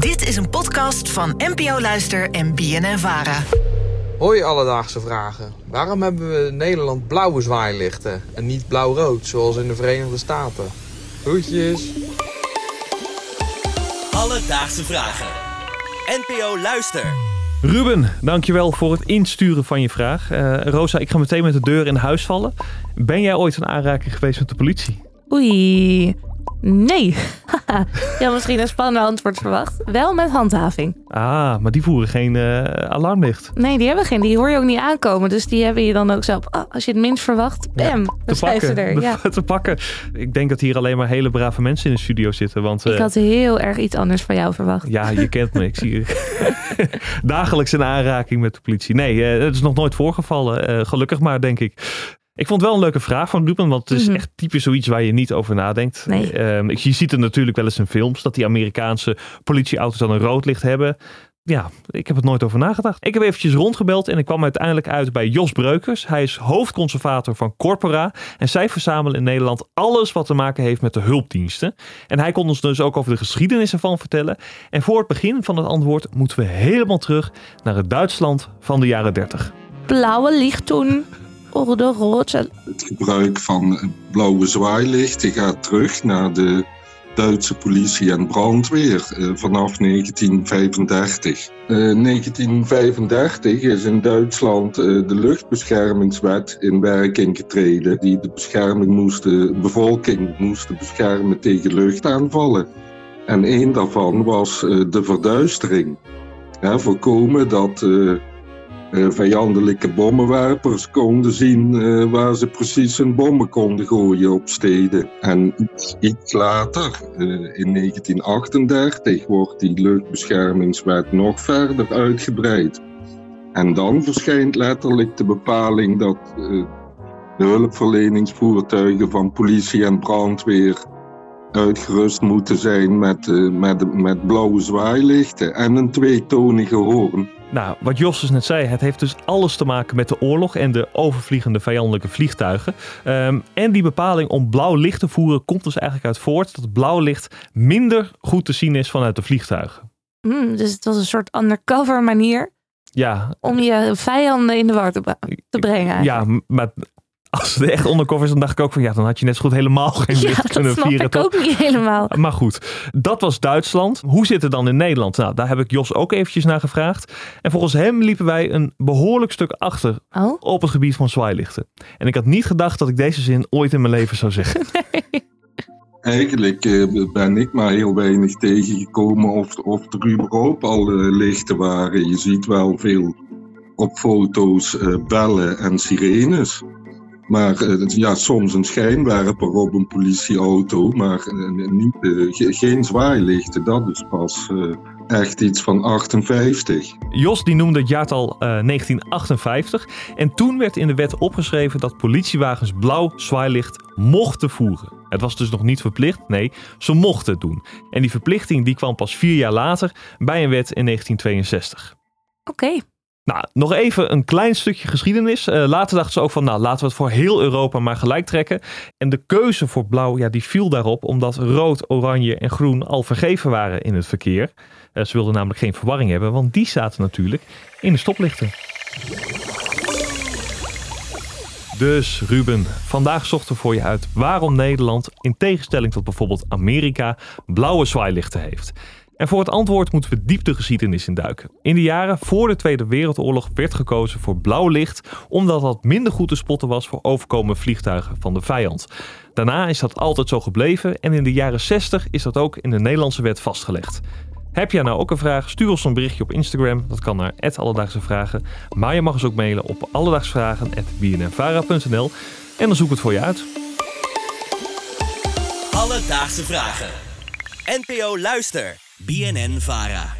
Dit is een podcast van NPO Luister en BNN Vara. Hoi Alledaagse Vragen. Waarom hebben we in Nederland blauwe zwaailichten en niet blauw-rood zoals in de Verenigde Staten? Groetjes. Alledaagse Vragen. NPO Luister. Ruben, dankjewel voor het insturen van je vraag. Rosa, ik ga meteen met de deur in huis vallen. Ben jij ooit een aanraking geweest met de politie? Oei, nee. Ja, misschien een spannend antwoord verwacht. Wel met handhaving. Ah, maar die voeren geen alarmlicht. Nee, die hebben geen. Die hoor je ook niet aankomen. Dus die hebben je dan ook zo op, als je het minst verwacht, bam, ja, dan zijn ze er. Ja. Te pakken. Ik denk dat hier alleen maar hele brave mensen in de studio zitten. Want, ik had heel erg iets anders van jou verwacht. Ja, je kent me. Ik zie je dagelijks in aanraking met de politie. Nee, het is nog nooit voorgevallen. Gelukkig maar, denk ik. Ik vond wel een leuke vraag van Ruben, want het is echt typisch zoiets waar je niet over nadenkt. Nee. Je ziet het natuurlijk wel eens in films, dat die Amerikaanse politieauto's dan een rood licht hebben. Ja, ik heb het nooit over nagedacht. Ik heb eventjes rondgebeld en ik kwam uiteindelijk uit bij Jos Breukers. Hij is hoofdconservator van Corpora en zij verzamelen in Nederland alles wat te maken heeft met de hulpdiensten. En hij kon ons dus ook over de geschiedenis ervan vertellen. En voor het begin van het antwoord moeten we helemaal terug naar het Duitsland van de jaren 30. Blauwe licht toen. Het gebruik van het blauwe zwaailichten gaat terug naar de Duitse politie en brandweer vanaf 1935. 1935 is in Duitsland de luchtbeschermingswet in werking getreden, die de bevolking moest beschermen tegen luchtaanvallen. En één daarvan was de verduistering. Ja, voorkomen dat vijandelijke bommenwerpers konden zien waar ze precies hun bommen konden gooien op steden. En iets later, in 1938, wordt die luchtbeschermingswet nog verder uitgebreid. En dan verschijnt letterlijk de bepaling dat de hulpverleningsvoertuigen van politie en brandweer uitgerust moeten zijn met blauwe zwaailichten en een tweetonige hoorn. Nou, wat Jos dus net zei, het heeft dus alles te maken met de oorlog en de overvliegende vijandelijke vliegtuigen. En die bepaling om blauw licht te voeren komt dus eigenlijk uit voort dat blauw licht minder goed te zien is vanuit de vliegtuigen. Dus het was een soort undercover manier om je vijanden in de war te brengen eigenlijk. Ja, maar als het echt ondercover is, dan dacht ik ook van dan had je net zo goed helemaal geen licht kunnen vieren. Ja, dat snap ik ook niet helemaal. Maar goed, dat was Duitsland. Hoe zit het dan in Nederland? Nou, daar heb ik Jos ook eventjes naar gevraagd. En volgens hem liepen wij een behoorlijk stuk achter op het gebied van zwaailichten. En ik had niet gedacht dat ik deze zin ooit in mijn leven zou zeggen. Nee. Eigenlijk ben ik maar heel weinig tegengekomen of er überhaupt al lichten waren. Je ziet wel veel op foto's bellen en sirenes. Maar soms een schijnwerper op een politieauto, maar geen zwaailichten. Dat is pas echt iets van 58. Jos die noemde het jaartal 1958. En toen werd in de wet opgeschreven dat politiewagens blauw zwaailicht mochten voeren. Het was dus nog niet verplicht, nee, ze mochten het doen. En die verplichting die kwam pas 4 jaar later bij een wet in 1962. Oké. Nou, nog even een klein stukje geschiedenis. Later dachten ze ook van, laten we het voor heel Europa maar gelijk trekken. En de keuze voor blauw, die viel daarop omdat rood, oranje en groen al vergeven waren in het verkeer. Ze wilden namelijk geen verwarring hebben, want die zaten natuurlijk in de stoplichten. Dus Ruben, vandaag zochten we voor je uit waarom Nederland, in tegenstelling tot bijvoorbeeld Amerika, blauwe zwaailichten heeft. En voor het antwoord moeten we diep de geschiedenis induiken. In de jaren voor de Tweede Wereldoorlog werd gekozen voor blauw licht, omdat dat minder goed te spotten was voor overkomende vliegtuigen van de vijand. Daarna is dat altijd zo gebleven en in de jaren 60 is dat ook in de Nederlandse wet vastgelegd. Heb jij nou ook een vraag? Stuur ons een berichtje op Instagram. Dat kan naar @alledaagsevragen. Maar je mag ons ook mailen op alledaagsvragen@bnnvara.nl en dan zoek ik het voor je uit. Alledaagse Vragen. NPO Luister. BNN Vara.